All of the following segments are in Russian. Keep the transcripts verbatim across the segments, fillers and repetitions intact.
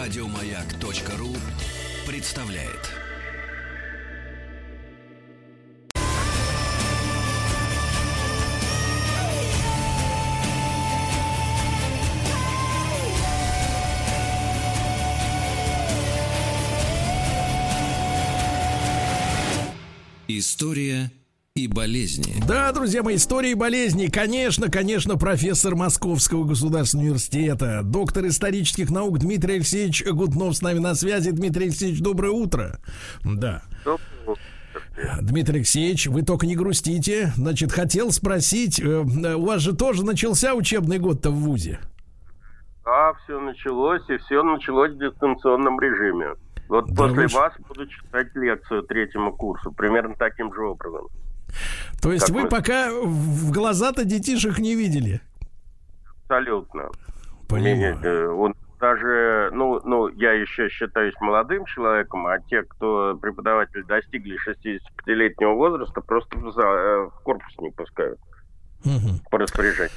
Радиомаяк.ру представляет. История и болезни. Да, друзья мои, история и болезни. Конечно, конечно, профессор Московского государственного университета, доктор исторических наук Дмитрий Алексеевич Гутнов с нами на связи. Дмитрий Алексеевич, доброе утро. Да. Дмитрий Алексеевич, вы только не грустите. Значит, хотел спросить, у вас же тоже начался учебный год-то в ВУЗе? Да, все началось, и все началось в дистанционном режиме. Вот да после вы... вас буду читать лекцию третьему курсу, примерно таким же образом. То есть как вы мы... пока в глаза-то детишек не видели? Абсолютно. Понимаю. Он даже, ну, ну, я еще считаюсь молодым человеком, а те, кто преподаватели достигли шестидесятипятилетнего возраста, просто в корпус не пускают. Угу. По распоряжению.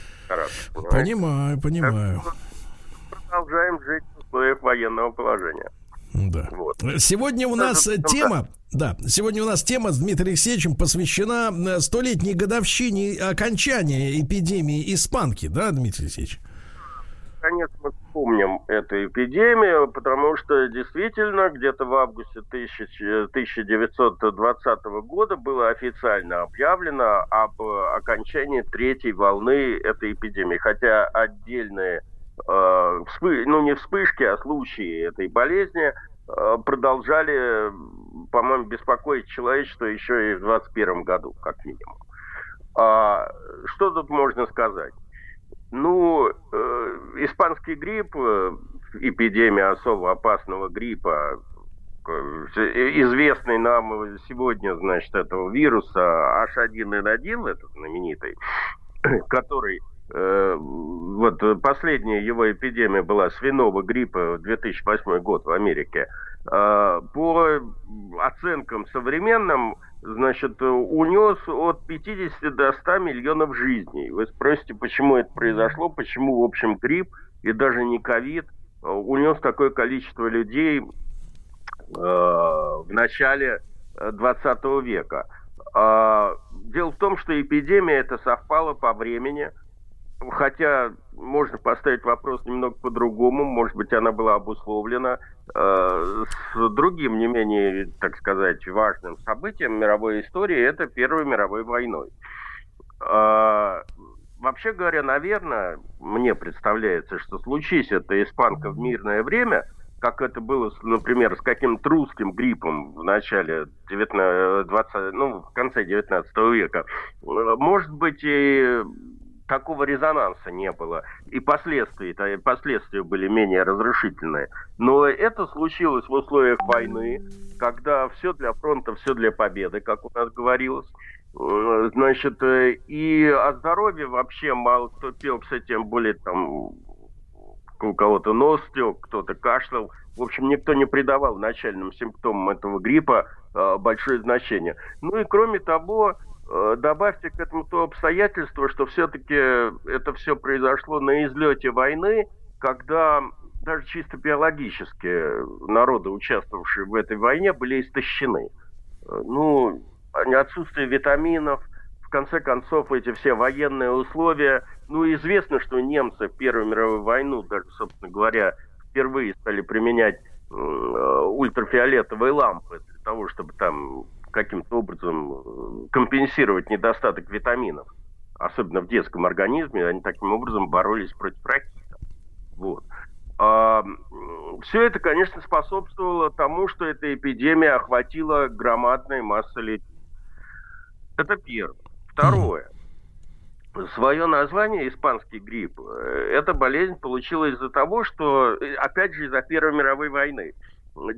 Понимаю, понимаю. Так, продолжаем жить в условиях военного положения. Да. Вот. Сегодня у нас да, тема, да. да, сегодня у нас тема с Дмитрием Алексеевичем посвящена столетней годовщине окончания эпидемии испанки, да, Дмитрий Алексеевич? Конечно, мы помним эту эпидемию, потому что действительно где-то в августе тысяча девятьсот двадцатого года было официально объявлено об окончании третьей волны этой эпидемии, хотя отдельные Вспы... ну не вспышки, а случаи этой болезни продолжали, по-моему, беспокоить человечество еще и в двадцать первом году, как минимум. А что тут можно сказать? Ну, э, испанский грипп, эпидемия особо опасного гриппа, известный нам сегодня, значит, этого вируса эйч один эн один, этот знаменитый, который... Вот последняя его эпидемия была свиного гриппа в две тысячи восьмой год в Америке. По оценкам современным, значит, унес от пятидесяти до ста миллионов жизней. Вы спросите, почему это произошло, почему, в общем, грипп и даже не ковид унес такое количество людей в начале двадцатого века. Дело в том, что эпидемия эта совпала по времени. Хотя можно поставить вопрос немного по-другому, может быть, она была обусловлена э, с другим, не менее, так сказать, важным событием мировой истории, это Первой мировой войной. Э, вообще говоря, наверное, мне представляется, что случись эта испанка в мирное время, как это было, например, с каким-то русским гриппом в начале девятнадцатого, двадцатого, ну, в конце девятнадцатого века, может быть, и... такого резонанса не было, и последствия, и последствия были менее разрушительные. Но это случилось в условиях войны, когда все для фронта, все для победы, как у нас говорилось. Значит, и о здоровье вообще мало кто пел, кстати, тем более там у кого-то нос стек, кто-то кашлял. В общем, никто не придавал начальным симптомам этого гриппа большое значение. Ну и кроме того... Добавьте к этому то обстоятельство, что все-таки это все произошло на излете войны, когда даже чисто биологически народы, участвовавшие в этой войне, были истощены. Ну, отсутствие витаминов, в конце концов, эти все военные условия. Ну, известно, что немцы в Первую мировую войну, даже, собственно говоря, впервые стали применять э, ультрафиолетовые лампы для того, чтобы там... каким-то образом компенсировать недостаток витаминов, особенно в детском организме, они таким образом боролись против ракита. Вот. А, все это, конечно, способствовало тому, что эта эпидемия охватила громадную массу людей. Это первое. Второе. Свое название, испанский грипп, эта болезнь получила из-за того, что, опять же, из-за Первой мировой войны.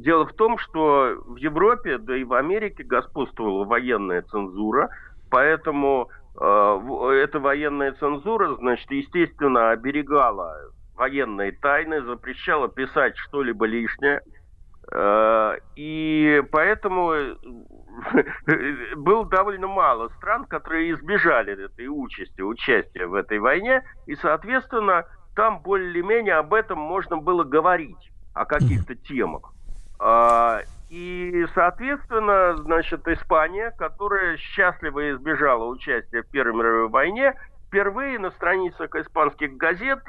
Дело в том, что в Европе, да и в Америке господствовала военная цензура, поэтому э, эта военная цензура, значит, естественно, оберегала военные тайны, запрещала писать что-либо лишнее, э, и поэтому было довольно мало стран, которые избежали этой участи, участия в этой войне, и, соответственно, там более-менее об этом можно было говорить. о каких-то темах. И, соответственно, значит, Испания, которая счастливо избежала участия в Первой мировой войне, впервые на страницах испанских газет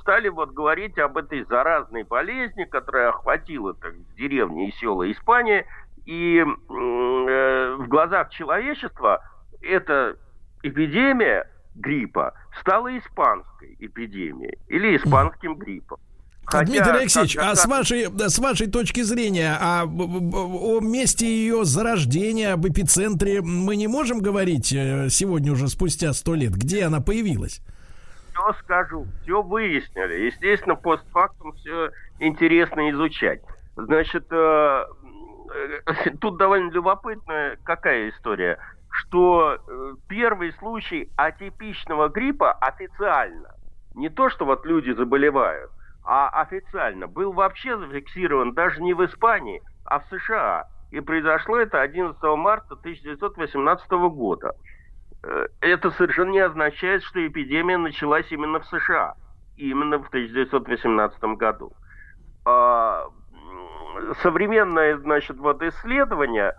стали вот говорить об этой заразной болезни, которая охватила так, деревни и села Испании. И э, в глазах человечества эта эпидемия гриппа стала испанской эпидемией или испанским гриппом. Хотя, Дмитрий Алексеевич, как-то... а с вашей, с вашей точки зрения, а о месте ее зарождения, об эпицентре мы не можем говорить сегодня уже спустя сто лет, где она появилась? Все скажу, все выяснили. Естественно, постфактум все интересно изучать. Значит, э, э, тут довольно любопытная какая история, что первый случай атипичного гриппа официально, не то, что вот люди заболевают, а официально был вообще зафиксирован даже не в Испании, а в США. И произошло это одиннадцатого марта тысяча девятьсот восемнадцатого года. Это совершенно не означает, что эпидемия началась именно в США, именно в тысяча девятьсот восемнадцатом году. Современное, значит, вот исследование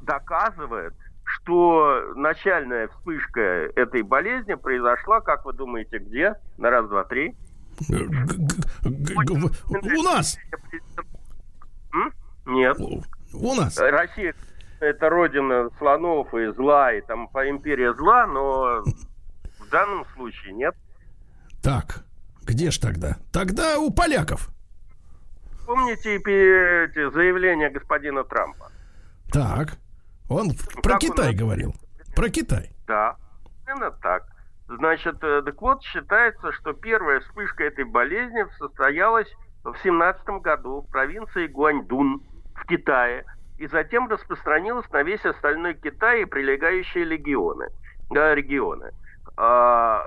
доказывает, что начальная вспышка этой болезни произошла, как вы думаете, где? На раз, два, три. У нас. Нет. У нас. Россия – это родина слонов и зла, и там по империи зла, но в данном случае нет. Так, где ж тогда? Тогда у поляков. Помните эти заявления господина Трампа? Так. Он про Китай говорил. Про Китай. Да, именно так. Значит, так вот, считается, что первая вспышка этой болезни состоялась в семнадцатом году в провинции Гуандун в Китае, и затем распространилась на весь остальной Китай и прилегающие регионы. Да, регионы. А,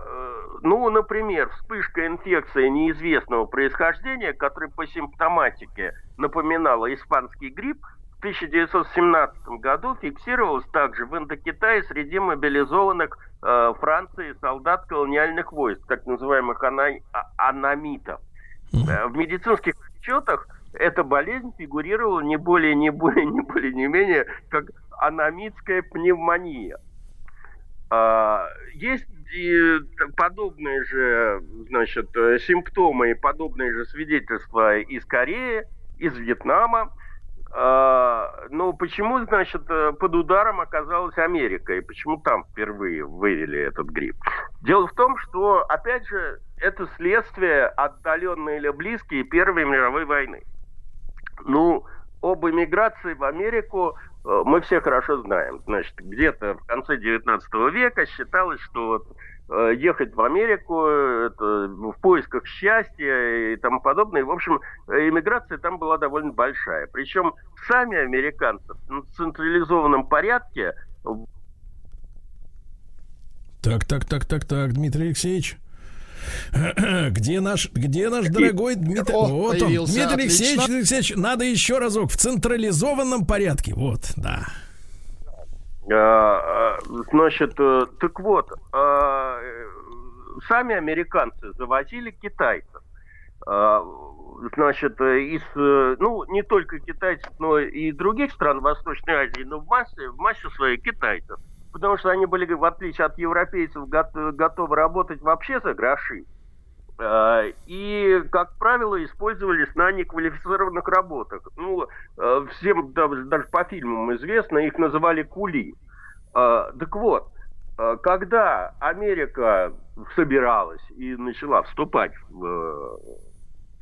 ну, например, вспышка инфекции неизвестного происхождения, которая по симптоматике напоминала испанский грипп, в тысяча девятьсот семнадцатом году фиксировалась также в Индокитае среди мобилизованных э, Франции солдат колониальных войск, так называемых ана- анамитов. Э, в медицинских отчетах эта болезнь фигурировала не более, не более, не более, не менее, как анамитская пневмония. Э, есть и подобные же, значит, симптомы и подобные же свидетельства из Кореи, из Вьетнама. Но почему, значит, под ударом оказалась Америка, и почему там впервые вывели этот грипп? Дело в том, что, опять же, это следствие отдаленной или близкой Первой мировой войны. Ну, об эмиграции в Америку мы все хорошо знаем. Значит, где-то в конце девятнадцатого века считалось, что вот ехать в Америку это в поисках счастья и тому подобное. В общем, эмиграция там была довольно большая. Причем сами американцы в централизованном порядке... Так, так, так, так, так, Дмитрий Алексеевич... Где наш, где наш дорогой Дмитрий? О, вот он. Дмитрий Алексеевич, Алексеевич, надо еще разок в централизованном порядке. Вот, да. Значит, так вот, сами американцы завозили китайцев. Значит, из, ну, не только китайцев, но и других стран Восточной Азии, но в массе, в массе своей китайцев. Потому что они были, в отличие от европейцев, готовы работать вообще за гроши. И, как правило, использовались на неквалифицированных работах. Ну, всем даже по фильмам известно, их называли кули. Так вот, когда Америка собиралась и начала вступать в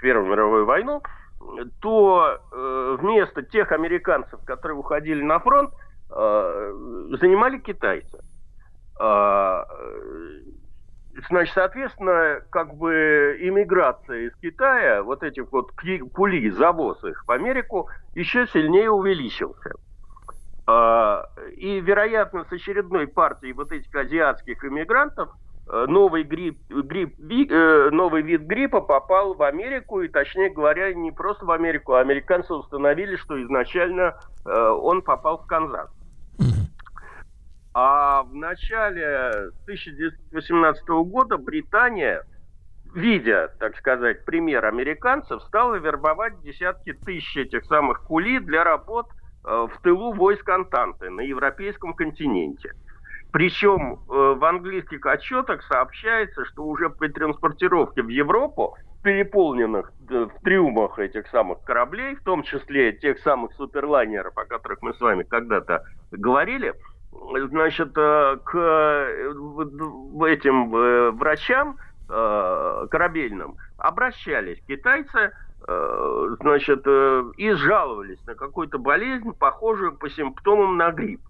Первую мировую войну, то вместо тех американцев, которые уходили на фронт, занимали китайцы. Значит, соответственно, как бы иммиграция из Китая, вот эти вот пули, завоз их в Америку, еще сильнее увеличился. И, вероятно, с очередной партией вот этих азиатских иммигрантов новый, грипп, грипп, новый вид гриппа попал в Америку, и, точнее говоря, не просто в Америку, а американцы установили, что изначально он попал в Канзас. А в начале тысяча девятьсот восемнадцатого года Британия видя, так сказать, пример американцев, стала вербовать десятки тысяч этих самых кули для работ в тылу войск Антанты на европейском континенте. Причем в английских отчетах сообщается, что уже при транспортировке в Европу переполненных в трюмах этих самых кораблей, в том числе тех самых суперлайнеров, о которых мы с вами когда-то говорили, значит, к этим врачам корабельным обращались китайцы, значит, и жаловались на какую-то болезнь, похожую по симптомам на грипп.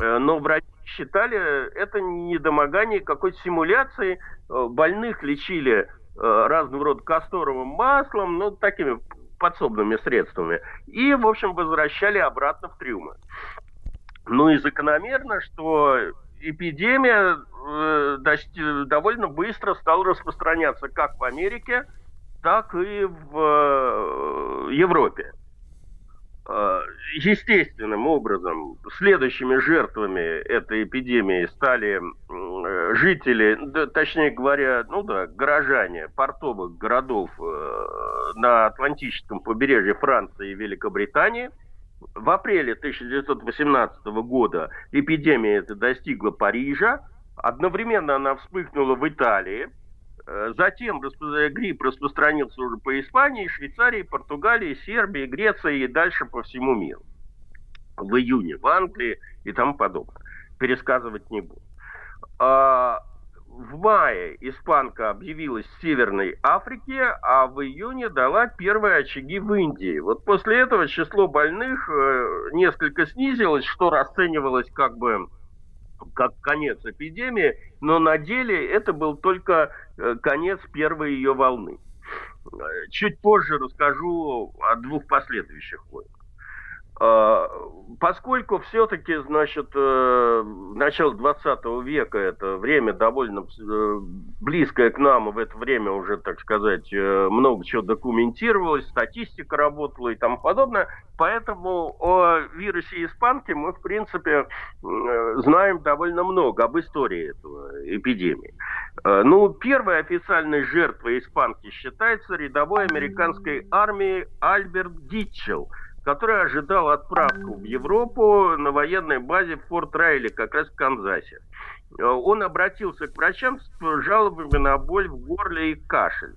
Но врачи считали это недомогание какой-то симуляции. Больных лечили разного рода касторовым маслом, ну, такими подсобными средствами. И, в общем, возвращали обратно в трюмы. Ну и закономерно, что эпидемия э, довольно быстро стала распространяться как в Америке, так и в э, Европе. Э, естественным образом следующими жертвами этой эпидемии стали э, жители, да, точнее говоря, ну да, горожане портовых городов э, на Атлантическом побережье Франции и Великобритании. В апреле тысяча девятьсот восемнадцатого года эпидемия эта достигла Парижа. Одновременно она вспыхнула в Италии. Затем грипп распространился уже по Испании, Швейцарии, Португалии, Сербии, Греции и дальше по всему миру. В июне в Англии и тому подобное. Пересказывать не буду. В мае испанка объявилась в Северной Африке, а в июне дала первые очаги в Индии. Вот после этого число больных несколько снизилось, что расценивалось как бы как конец эпидемии, но на деле это был только конец первой ее волны. Чуть позже расскажу о двух последующих войнах. Поскольку все-таки, значит, начало двадцатого века, это время довольно близкое к нам, и в это время уже, так сказать, много чего документировалось, статистика работала и тому подобное, поэтому о вирусе испанки мы, в принципе, знаем довольно много об истории этой эпидемии. Ну, первой официальной жертвой испанки считается рядовой американской армии Альберт Гитчел, который ожидал отправку в Европу на военной базе в Форт-Райли, как раз в Канзасе. Он обратился к врачам с жалобами на боль в горле и кашель.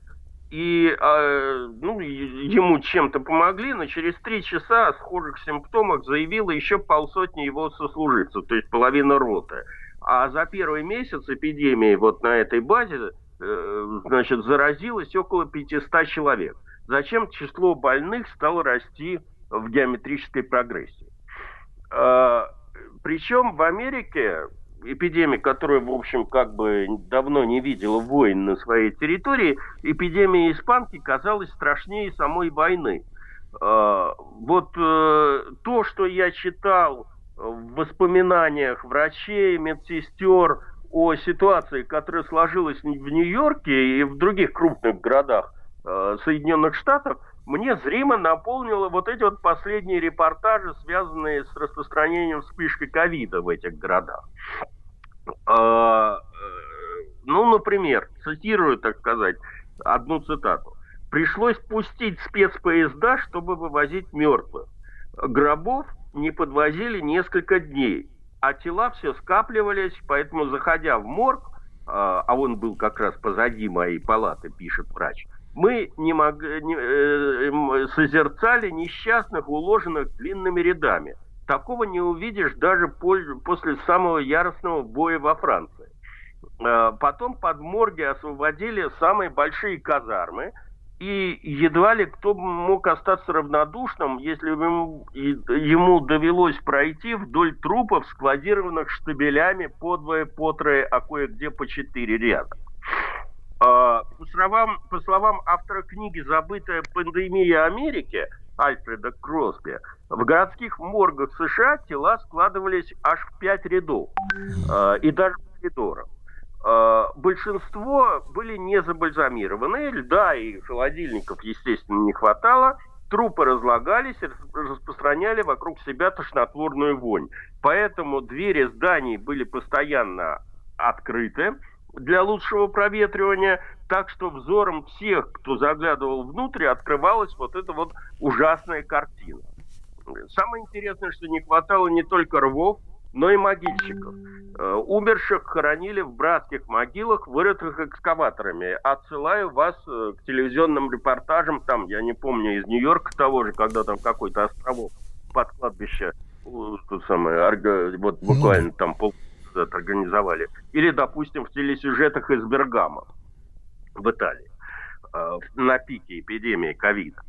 И ну, ему чем-то помогли, но через три часа о схожих симптомах заявило еще полсотни его сослуживцев, то есть половина роты. А за первый месяц эпидемии вот на этой базе, значит, заразилось около пятисот человек. Зачем число больных стало расти в геометрической прогрессии. Причем в Америке эпидемия, которая, в общем, как бы давно не видела войн на своей территории, эпидемия испанки казалась страшнее самой войны. Вот то, что я читал в воспоминаниях врачей, медсестер о ситуации, которая сложилась в Нью-Йорке и в других крупных городах Соединенных Штатов, мне зримо наполнило вот эти вот последние репортажи, связанные с распространением вспышки ковида в этих городах. Ну, например, цитирую, так сказать, одну цитату. «Пришлось пустить спецпоезда, чтобы вывозить мертвых. Гробов не подвозили несколько дней, а тела все скапливались, поэтому, заходя в морг, а он был как раз позади моей палаты, пишет врач, мы не мог, не, э, созерцали несчастных, уложенных длинными рядами. Такого не увидишь даже после самого яростного боя во Франции. Э, потом под морги освободили самые большие казармы, и едва ли кто мог остаться равнодушным, если ему, ему довелось пройти вдоль трупов, складированных штабелями по двое, по трое, а кое-где по четыре ряда». По словам, по словам автора книги «Забытая пандемия Америки» Альфреда Кросби, в городских моргах США тела складывались аж в пять рядов и даже в коридорах. Большинство были не забальзамированы, льда и холодильников, естественно, не хватало. Трупы разлагались и распространяли вокруг себя тошнотворную вонь. Поэтому двери зданий были постоянно открыты. для лучшего проветривания, так что взором всех, кто заглядывал внутрь, открывалась вот эта вот ужасная картина. Самое интересное, что не хватало не только рвов, но и могильщиков. Умерших хоронили в братских могилах, вырытых экскаваторами. Отсылаю вас к телевизионным репортажам, там, я не помню, из Нью-Йорка того же, когда там какой-то островок под кладбище, то самое, вот буквально там полгода организовали. Или, допустим, в телесюжетах из Бергамо в Италии на пике эпидемии ковида.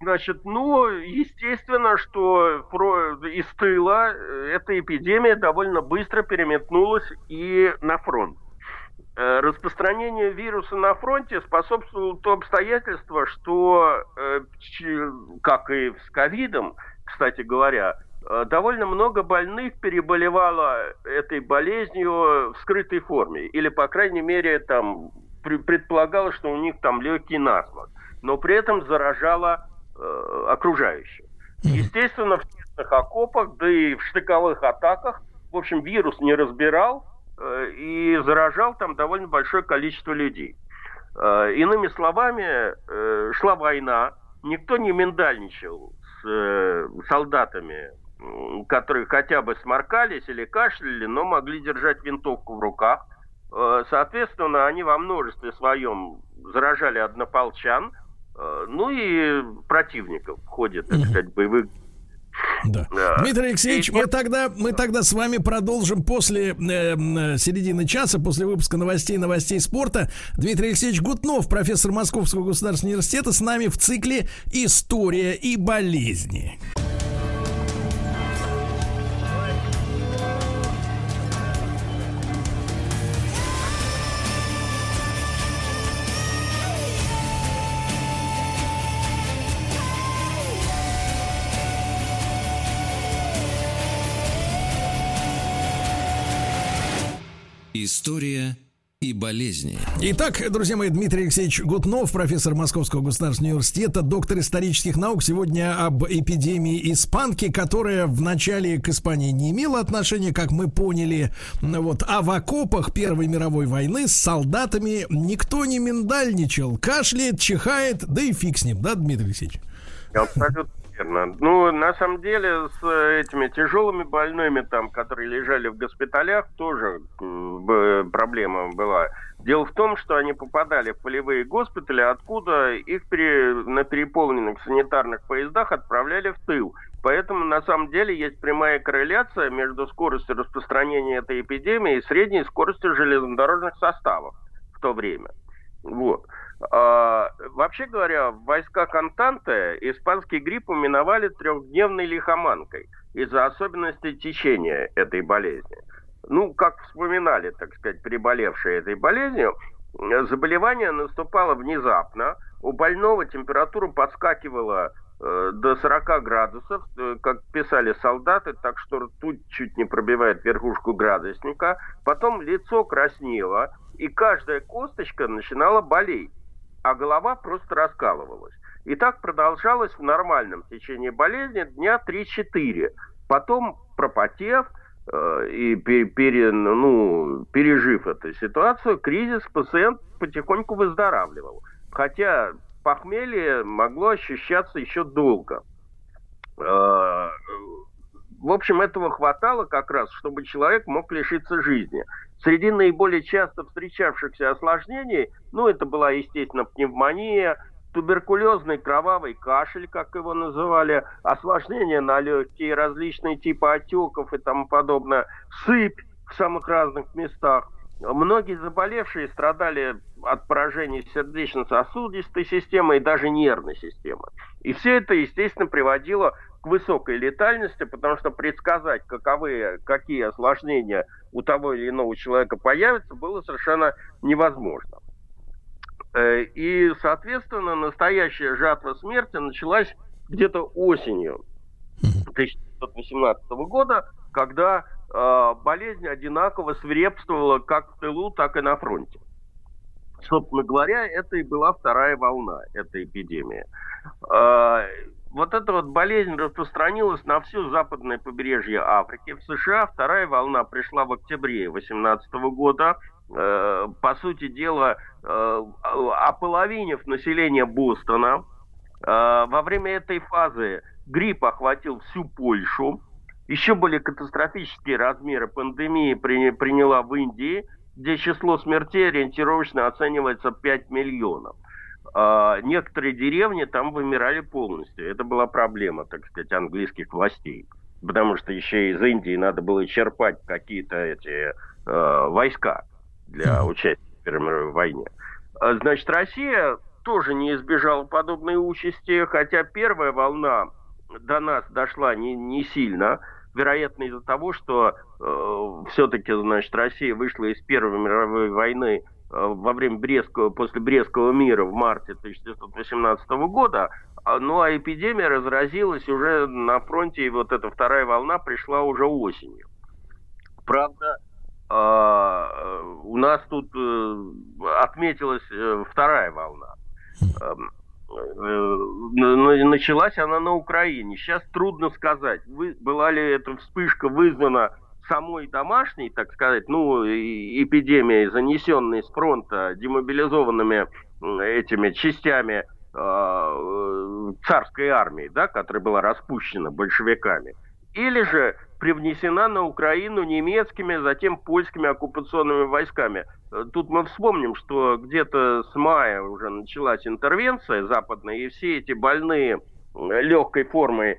Значит, ну, естественно, что из тыла эта эпидемия довольно быстро переметнулась и на фронт. Распространение вируса на фронте способствовало то обстоятельство, что, как и с ковидом, кстати говоря, довольно много больных переболевало этой болезнью в скрытой форме. Или, по крайней мере, там предполагалось, что у них там легкий насморк. Но при этом заражало окружающих. Естественно, в тесных окопах, да и в штыковых атаках, в общем, вирус не разбирал э, и заражал там довольно большое количество людей. Э, иными словами, э, шла война, никто не миндальничал с э, солдатами, э, которые хотя бы сморкались или кашляли, но могли держать винтовку в руках. Э, соответственно, они во множестве своем заражали однополчан, ну и противников в ходе, так сказать, боевых. Да. Да. Дмитрий Алексеевич, мы тогда, мы тогда с вами продолжим после э, середины часа, после выпуска новостей, новостей спорта. Дмитрий Алексеевич Гутнов, профессор Московского государственного университета, с нами в цикле «История и болезни». История и болезни. Итак, друзья мои, Дмитрий Алексеевич Гутнов, профессор Московского государственного университета, доктор исторических наук. Сегодня об эпидемии испанки, которая вначале к Испании не имела отношения, как мы поняли, вот, а в окопах Первой мировой войны с солдатами никто не миндальничал. Кашляет, чихает, да и фиг с ним, да, Дмитрий Алексеевич? Абсолютно. Ну, на самом деле, с этими тяжелыми больными, там, которые лежали в госпиталях, тоже э, проблема была. Дело в том, что они попадали в полевые госпитали, откуда их пере... на переполненных санитарных поездах отправляли в тыл. Поэтому, на самом деле, есть прямая корреляция между скоростью распространения этой эпидемии и средней скоростью железнодорожных составов в то время. Вот. А, вообще говоря, в войсках Антанты испанский грипп именовали трехдневной лихоманкой из-за особенностей течения этой болезни. Ну, как вспоминали, так сказать, переболевшие этой болезнью, заболевание наступало внезапно, у больного температура подскакивала э, до сорока градусов, э, как писали солдаты, так что ртуть чуть не пробивает верхушку градусника, потом лицо краснело, и каждая косточка начинала болеть, а голова просто раскалывалась. И так продолжалось в нормальном течении болезни дня три-четыре. Потом, пропотев э, и пере, пере, ну, пережив эту ситуацию, кризис, пациент потихоньку выздоравливал. Хотя похмелье могло ощущаться еще долго. Э, в общем, этого хватало как раз, чтобы человек мог лишиться жизни. Среди наиболее часто встречавшихся осложнений, ну, это была, естественно, пневмония, туберкулезный кровавый кашель, как его называли, осложнения на легкие, различные типы отеков и тому подобное, сыпь в самых разных местах. Многие заболевшие страдали от поражений сердечно-сосудистой системы и даже нервной системы. И все это, естественно, приводило к высокой летальности, потому что предсказать, каковы, какие осложнения у того или иного человека появятся, было совершенно невозможно. И, соответственно, настоящая жатва смерти началась где-то осенью тысяча девятьсот восемнадцатого года, когда э, болезнь одинаково свирепствовала как в тылу, так и на фронте. Собственно говоря, это и была вторая волна этой эпидемии. Э, вот эта вот болезнь распространилась на все западное побережье Африки. В США вторая волна пришла в октябре две тысячи восемнадцатого года. Э, по сути дела, э, ополовинив население Бостона. Э, во время этой фазы грипп охватил всю Польшу. Еще более катастрофические размеры пандемии при, приняла в Индии, где число смертей ориентировочно оценивается в пять миллионов. А некоторые деревни там вымирали полностью. Это была проблема, так сказать, английских властей. Потому что еще из Индии надо было черпать какие-то эти э, войска для участия в Первой мировой войне. Значит, Россия тоже не избежала подобной участи, хотя первая волна до нас дошла не, не сильно. Вероятно, из-за того, что э, все-таки, значит, Россия вышла из Первой мировой войны во время Брестского, после Брестского мира в марте тысяча девятьсот восемнадцатого года, ну а эпидемия разразилась уже на фронте, и вот эта вторая волна пришла уже осенью. Правда, у нас тут отметилась вторая волна. Началась она на Украине. Сейчас трудно сказать, была ли эта вспышка вызвана самой домашней, так сказать, ну, эпидемией, занесенной с фронта демобилизованными этими частями э, царской армии, да, которая была распущена большевиками, или же привнесена на Украину немецкими, затем польскими оккупационными войсками. Тут мы вспомним, что где-то с мая уже началась интервенция западная, и все эти больные легкой формой э,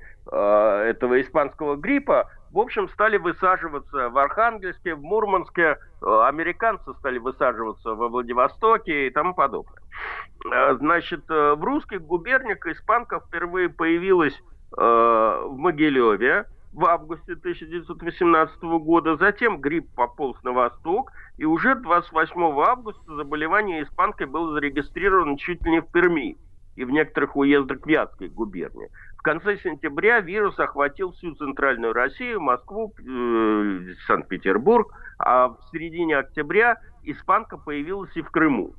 этого испанского гриппа, в общем, стали высаживаться в Архангельске, в Мурманске, американцы стали высаживаться во Владивостоке и тому подобное. Значит, в русских губерниях испанка впервые появилась в Могилеве в августе тысяча девятьсот восемнадцатого года, затем грипп пополз на восток, и уже двадцать восьмого августа заболевание испанкой было зарегистрировано чуть ли не в Перми и в некоторых уездах Вятской губернии. В конце сентября вирус охватил всю Центральную Россию, Москву, э, Санкт-Петербург, а в середине октября испанка появилась и в Крыму.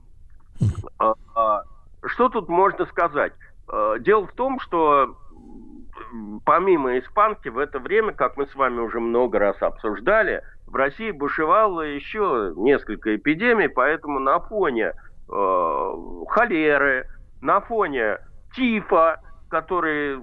А, а, что тут можно сказать? А, дело в том, что помимо испанки в это время, как мы с вами уже много раз обсуждали, в России бушевало еще несколько эпидемий, поэтому на фоне э, холеры, на фоне тифа, который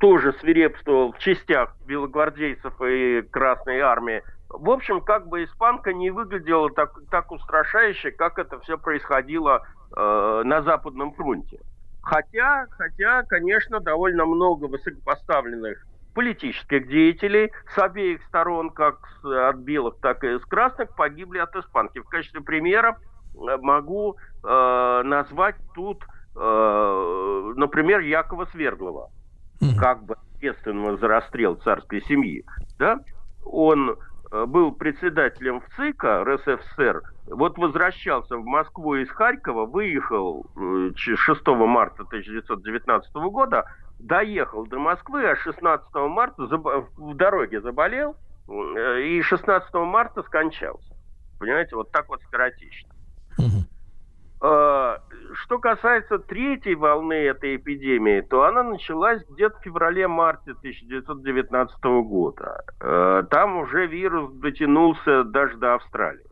тоже свирепствовал в частях белогвардейцев и Красной Армии, в общем, как бы испанка не выглядела так, так устрашающе, как это все происходило э, на Западном фронте. Хотя, хотя, конечно, довольно много высокопоставленных политических деятелей с обеих сторон, как от белых, так и с красных, погибли от испанки. В качестве примера могу э, назвать тут, например, Якова Свердлова, как бы ответственного за расстрел царской семьи, да? Он был председателем ВЦИК эр эс эф эс эр, вот возвращался в Москву из Харькова, выехал шестого марта тысяча девятьсот девятнадцатого года, доехал до Москвы, а шестнадцатого марта в дороге заболел и шестнадцатого марта скончался. Понимаете, вот так вот скоротечно. Что касается третьей волны этой эпидемии, то она началась где-то в феврале-марте тысяча девятьсот девятнадцатого года. Там уже вирус дотянулся даже до Австралии.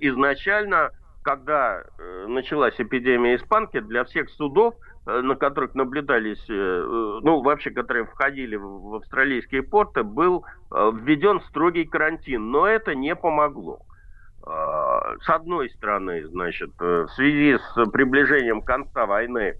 Изначально, когда началась эпидемия испанки, для всех судов, на которых наблюдались, ну вообще, которые входили в австралийские порты, был введен строгий карантин, но это не помогло. С одной стороны, значит, в связи с приближением конца войны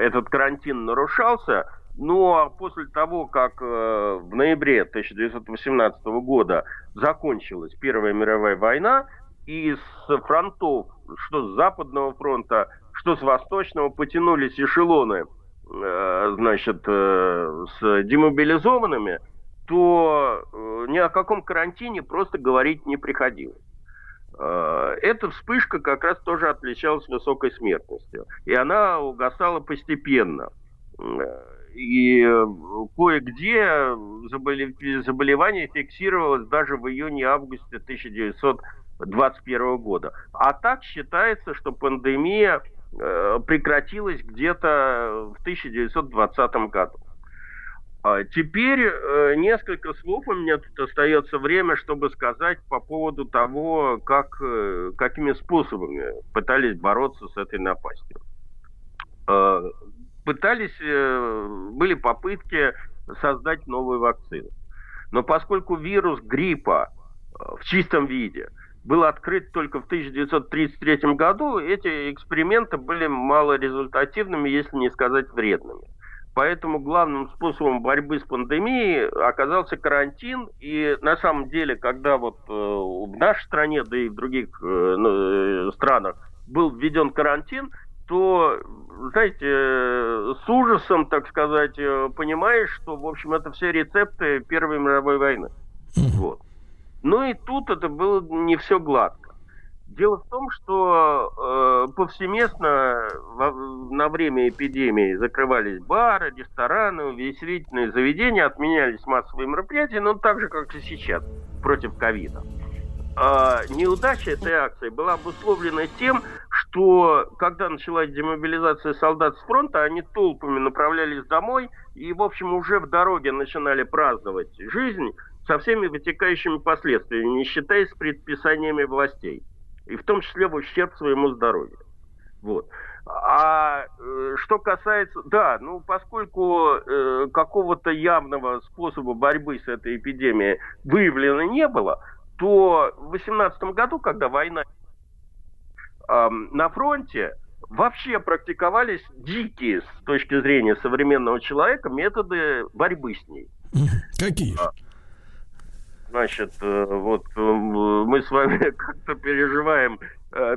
этот карантин нарушался, но после того, как в ноябре тысяча девятьсот восемнадцатого года закончилась Первая мировая война, и с фронтов, что с Западного фронта, что с Восточного, потянулись эшелоны, значит, с демобилизованными, то ни о каком карантине просто говорить не приходилось. Эта вспышка как раз тоже отличалась высокой смертностью. И она угасала постепенно. И кое-где заболевание фиксировалось даже в июне-августе тысяча девятьсот двадцать первого года. А так считается, что пандемия прекратилась где-то в тысяча девятьсот двадцатом году. Теперь несколько слов, у меня тут остается время, чтобы сказать по поводу того, как, какими способами пытались бороться с этой напастью. Пытались, были попытки создать новые вакцины. Но поскольку вирус гриппа в чистом виде был открыт только в тысяча девятьсот тридцать третьем году, эти эксперименты были малорезультативными, если не сказать вредными. Поэтому главным способом борьбы с пандемией оказался карантин. И на самом деле, когда вот в нашей стране, да и в других странах был введен карантин, то, знаете, с ужасом, так сказать, понимаешь, что, в общем, это все рецепты Первой мировой войны. Вот. Ну и тут это было не все гладко. Дело в том, что э, повсеместно во, на время эпидемии закрывались бары, рестораны, увеселительные заведения, отменялись массовые мероприятия, но так же, как и сейчас, против ковида. А неудача этой акции была обусловлена тем, что когда началась демобилизация солдат с фронта, они толпами направлялись домой и, в общем, уже в дороге начинали праздновать жизнь со всеми вытекающими последствиями, не считаясь предписаниями властей, и в том числе в ущерб своему здоровью. Вот. А э, что касается... Да, ну поскольку э, какого-то явного способа борьбы с этой эпидемией выявлено не было, то в две тысячи восемнадцатом году, когда война э, на фронте, вообще практиковались дикие, с точки зрения современного человека, методы борьбы с ней. Какие? Значит, вот мы с вами как-то переживаем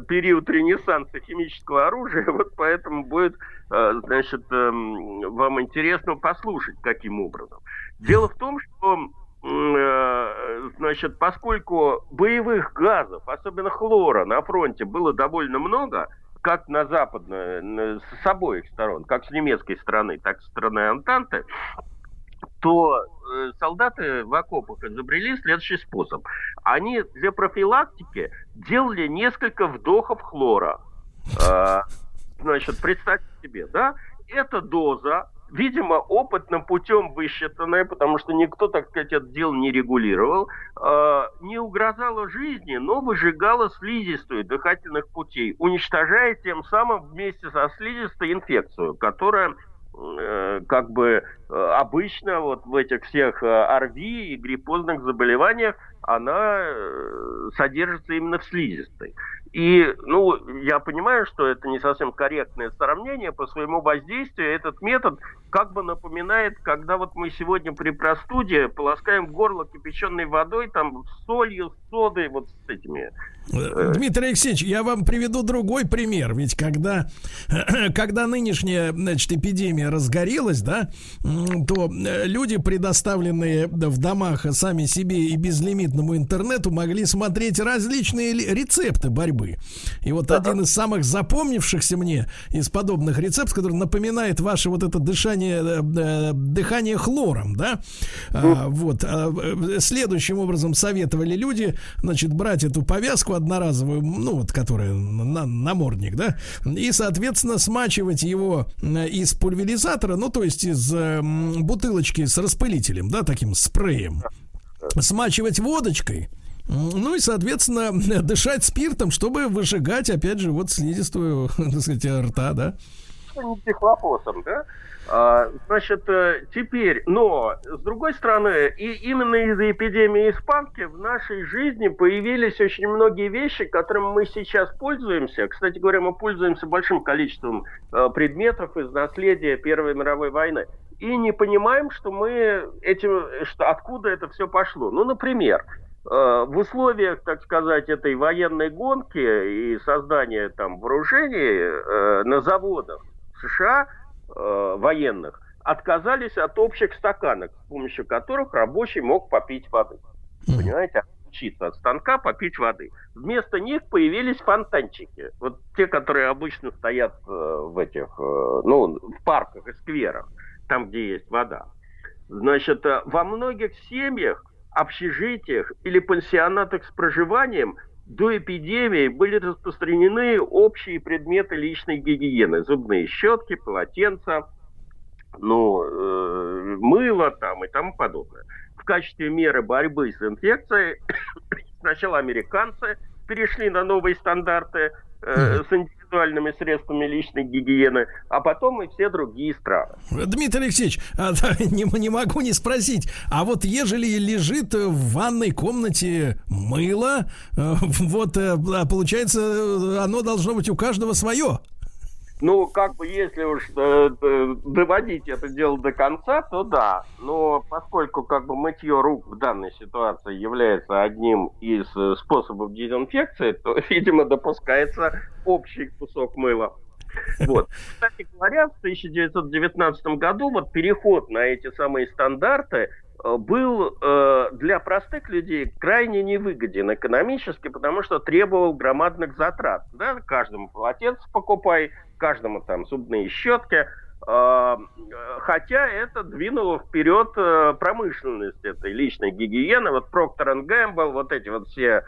период ренессанса химического оружия, вот поэтому будет, значит, вам интересно послушать, каким образом. Дело в том, что, значит, поскольку боевых газов, особенно хлора, на фронте было довольно много, как на западной, с обоих сторон, как с немецкой стороны, так и со стороны Антанты, то солдаты в окопах изобрели следующий способ. Они для профилактики делали несколько вдохов хлора. Э, значит, представьте себе, да? Эта доза, видимо, опытным путем высчитанная, потому что никто, так сказать, это дело не регулировал, э, не угрожала жизни, но выжигала слизистую дыхательных путей, уничтожая тем самым вместе со слизистой инфекцию, которая... как бы обычно вот в этих всех ОРВИ и гриппозных заболеваниях она содержится именно в слизистой. И, ну, я понимаю, что это не совсем корректное сравнение, по своему воздействию этот метод как бы напоминает, когда вот мы сегодня при простуде полоскаем горло кипяченой водой, там, солью, содой, вот с этими. Дмитрий Алексеевич, я вам приведу другой пример. Ведь когда, когда нынешняя, значит, эпидемия разгорелась, да, то люди, предоставленные в домах сами себе и безлимитному интернету, могли смотреть различные рецепты борьбы. И вот да. Один из самых запомнившихся мне из подобных рецептов, который напоминает ваше вот это дышание, дыхание хлором, да? А, вот. А, следующим образом советовали люди, значит, брать эту повязку одноразовую, ну вот, которая на, намордник, да, и, соответственно, смачивать его из пульверизатора, ну, то есть из бутылочки с распылителем, да, таким спреем, смачивать водочкой. Ну и, соответственно, дышать спиртом, чтобы выжигать, опять же, вот слизистую, так сказать, рта, да? Не тихлопосом, да? А, значит, теперь, но, с другой стороны, и именно из-за эпидемии испанки в нашей жизни появились очень многие вещи, которыми мы сейчас пользуемся. Кстати говоря, мы пользуемся большим количеством предметов из наследия Первой мировой войны. И не понимаем, что мы этим, что, откуда это все пошло. Ну, например... В условиях, так сказать, этой военной гонки и создания там вооружений э, на заводах США э, военных отказались от общих стаканок, с помощью которых рабочий мог попить воды. Понимаете? Отучиться от станка, попить воды. Вместо них появились фонтанчики. Вот те, которые обычно стоят э, в этих, э, ну, в парках и скверах, там, где есть вода. Значит, э, во многих семьях, общежитиях или пансионатах с проживанием до эпидемии были распространены общие предметы личной гигиены. Зубные щетки, полотенца, ну, э, мыло там и тому подобное. В качестве меры борьбы с инфекцией сначала американцы перешли на новые стандарты э, с индивидуальными средствами личной гигиены, а потом и все другие страны. Дмитрий Алексеевич, а, да, не, не могу не спросить, а вот ежели лежит в ванной комнате мыло, э, вот э, получается, оно должно быть у каждого свое. Ну, как бы, если уж э, доводить это дело до конца, то да. Но поскольку, как бы, мытье рук в данной ситуации является одним из э, способов дезинфекции, то, видимо, допускается общий кусок мыла. Вот. Кстати говоря, в тысяча девятьсот девятнадцатом году вот переход на эти самые стандарты э, был э, для простых людей крайне невыгоден экономически, потому что требовал громадных затрат. Да? Каждому полотенце покупай, каждому там зубные щетки, хотя это двинуло вперед промышленность этой личной гигиены. Вот Проктор и Гэмбл, вот эти вот все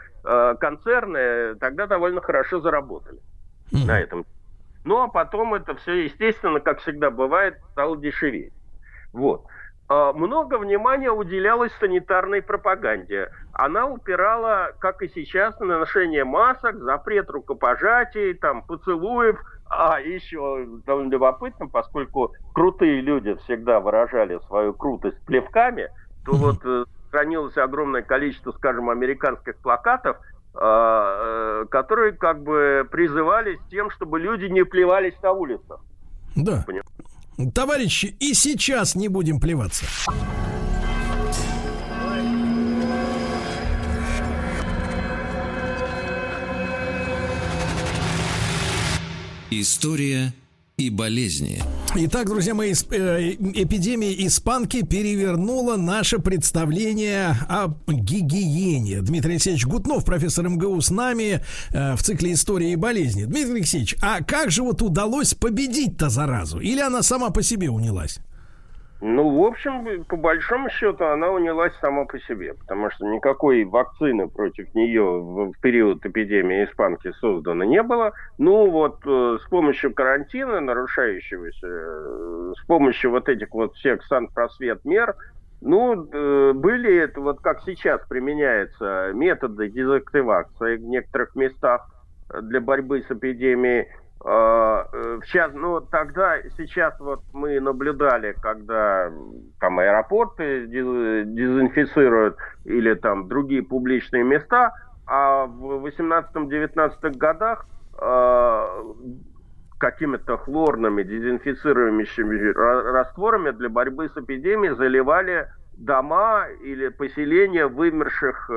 концерны тогда довольно хорошо заработали mm-hmm. на этом. Ну а потом это все, естественно, как всегда бывает, стало дешеветь. Вот. Много внимания уделялось санитарной пропаганде. Она упирала, как и сейчас, на ношение масок, запрет рукопожатий, там, поцелуев. А еще довольно любопытно, поскольку крутые люди всегда выражали свою крутость плевками, то вот э, хранилось огромное количество, скажем, американских плакатов, э, которые как бы призывались тем, чтобы люди не плевались на улицах. Да. Понимаете? Товарищи, и сейчас не будем плеваться. История и болезни. Итак, друзья мои, эпидемия испанки перевернула наше представление о гигиене. Дмитрий Алексеевич Гутнов, профессор МГУ, с нами в цикле «История и болезни». Дмитрий Алексеевич, а как же вот удалось победить-то заразу? Или она сама по себе унялась? Ну, в общем, по большому счету, она унялась сама по себе, потому что никакой вакцины против нее в период эпидемии испанки создано не было. Ну, вот э, с помощью карантина нарушающегося, э, с помощью вот этих вот всех санпросвет мер, ну, э, были, это вот как сейчас применяются методы дезактивации в некоторых местах для борьбы с эпидемией. Сейчас, ну, тогда, сейчас вот мы наблюдали, когда там аэропорты дезинфицируют или там другие публичные места, а в восемнадцатом-девятнадцатом годах э, какими-то хлорными дезинфицирующими растворами для борьбы с эпидемией заливали дома или поселения вымерших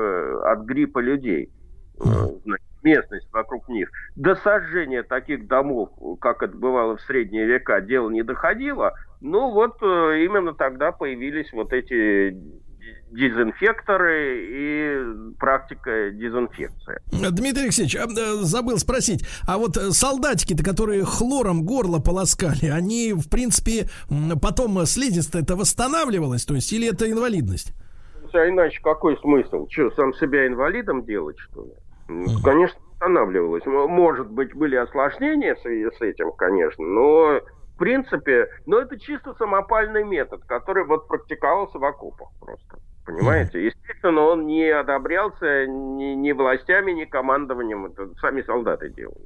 от гриппа людей. Местность вокруг них. До сожжения таких домов, как это бывало в средние века, дело не доходило. Ну вот именно тогда появились вот эти дезинфекторы и практика дезинфекции. Дмитрий Алексеевич, забыл спросить, а вот солдатики-то, которые хлором горло полоскали, они, в принципе, потом слизистая это восстанавливалась, то есть, или это инвалидность? А иначе какой смысл? Что, сам себя инвалидом делать, что ли? Конечно, останавливалось. Может быть, были осложнения в связи с этим, конечно, но в принципе, но это чисто самопальный метод, который вот практиковался в окопах просто, понимаете? Естественно, он не одобрялся ни, ни властями, ни командованием, это сами солдаты делали.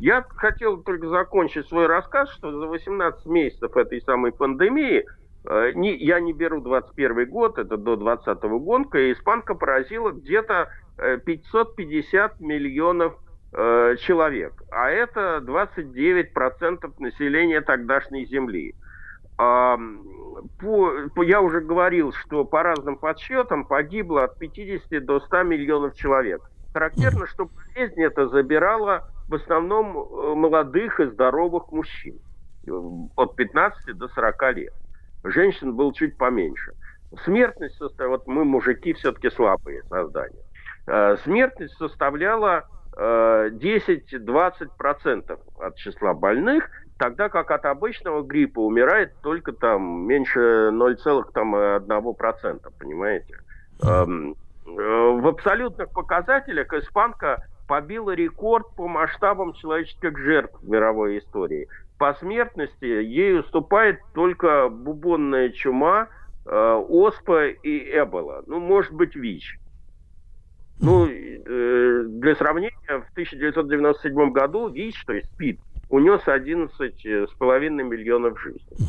Я хотел только закончить свой рассказ, что за восемнадцать месяцев этой самой пандемии, э, не, я не беру двадцать первый год, это до двадцатого гонка, и испанка поразила где-то пятьсот пятьдесят миллионов э, человек, а это двадцать девять процентов населения тогдашней земли. А, по, по, я уже говорил, что по разным подсчетам погибло от пятидесяти до ста миллионов человек. Характерно, что болезнь эта забирала в основном молодых и здоровых мужчин от пятнадцати до сорока лет. Женщин было чуть поменьше. Смертность составила, вот мы, мужики, все-таки слабые создания. Смертность составляла десять-двадцать процентов от числа больных, тогда как от обычного гриппа умирает только там меньше ноль целых одного процента, понимаете? В абсолютных показателях испанка побила рекорд по масштабам человеческих жертв в мировой истории. По смертности ей уступает только бубонная чума, э, оспа и эбола. Ну, может быть, ВИЧ. Ну, э, для сравнения, в тысяча девятьсот девяносто седьмом году ВИЧ, то есть СПИД, унес одиннадцать с половиной миллионов жизней.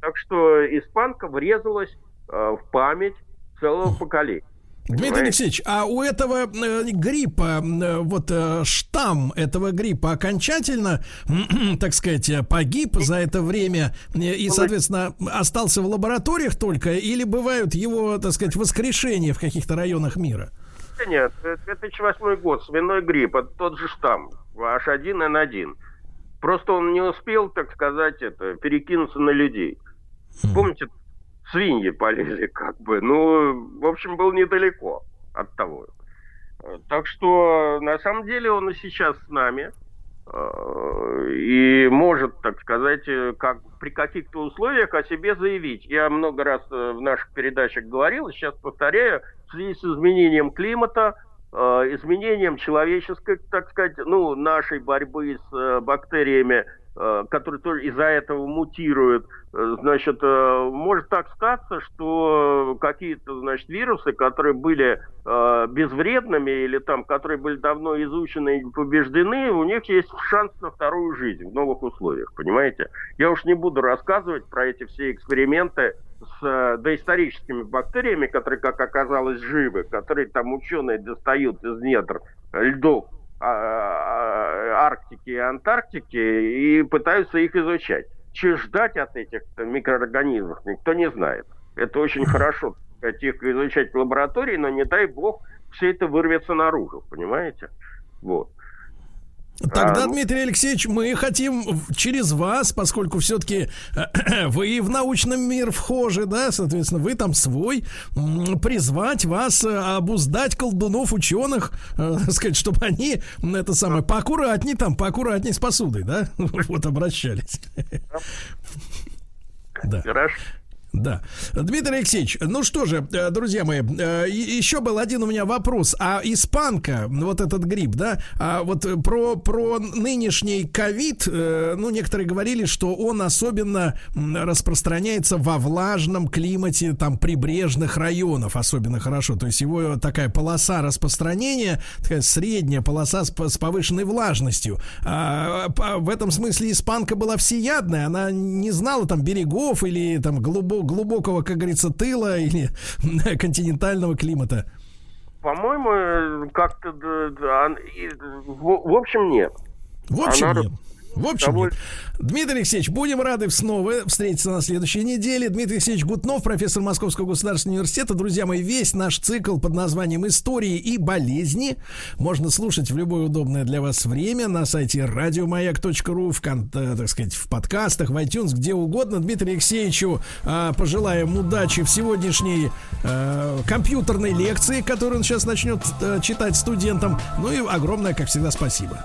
Так что испанка врезалась э, в память целого поколения. Дмитрий Алексеевич, а у этого гриппа, вот штамм этого гриппа окончательно, так сказать, погиб за это время и, соответственно, остался в лабораториях только, или бывают его, так сказать, воскрешения в каких-то районах мира? Нет, две тысячи восьмой год, свиной грипп, это тот же штамм, эйч один эн один. Просто он не успел, так сказать, это, перекинуться на людей. Помните, свиньи полезли, как бы. Ну, в общем, был недалеко от того. Так что, на самом деле, он и сейчас с нами. И может, так сказать, как при каких-то условиях о себе заявить. Я много раз в наших передачах говорил, сейчас повторяю, в связи с изменением климата, изменением человеческой, так сказать, ну, нашей борьбы с бактериями, который тоже из-за этого мутирует, значит, может так статься, что какие-то, значит, вирусы, которые были безвредными или там, которые были давно изучены и побеждены, у них есть шанс на вторую жизнь в новых условиях, понимаете? Я уж не буду рассказывать про эти все эксперименты с доисторическими бактериями, которые, как оказалось, живы, которые там ученые достают из недр льдов Арктики и Антарктики и пытаются их изучать. Чего ждать от этих микроорганизмов, никто не знает. Это очень хорошо, их изучать в лаборатории, но не дай бог все это вырвется наружу, понимаете? Вот. Тогда, а, Дмитрий Алексеевич, мы хотим через вас, поскольку все-таки вы в научный мир вхожи, да, соответственно, вы там свой, призвать вас обуздать колдунов, ученых, э, сказать, чтобы они, это самое, поаккуратнее там, поаккуратнее с посудой, да, вот обращались. Да. Хорошо. Да. Дмитрий Алексеевич, ну что же, друзья мои, еще был один у меня вопрос. А испанка, вот этот грипп, да, а вот про, про нынешний ковид, ну, некоторые говорили, что он особенно распространяется во влажном климате, там, прибрежных районов особенно хорошо. То есть его такая полоса распространения, такая средняя полоса с, с повышенной влажностью. А в этом смысле испанка была всеядная, она не знала там берегов или там глубоких глубокого, как говорится, тыла или континентального климата? По-моему, как-то... Да, в общем, нет. В общем, Она... нет. В общем, Довольно... Дмитрий Алексеевич, будем рады снова встретиться на следующей неделе. Дмитрий Алексеевич Гутнов, профессор Московского государственного университета. Друзья мои, весь наш цикл под названием «Истории и болезни» можно слушать в любое удобное для вас время на сайте радиомаяк точка ру, в, так сказать, в подкастах, в iTunes, где угодно. Дмитрию Алексеевичу э, пожелаем удачи в сегодняшней э, компьютерной лекции, которую он сейчас начнет э, читать студентам. Ну и огромное, как всегда, спасибо.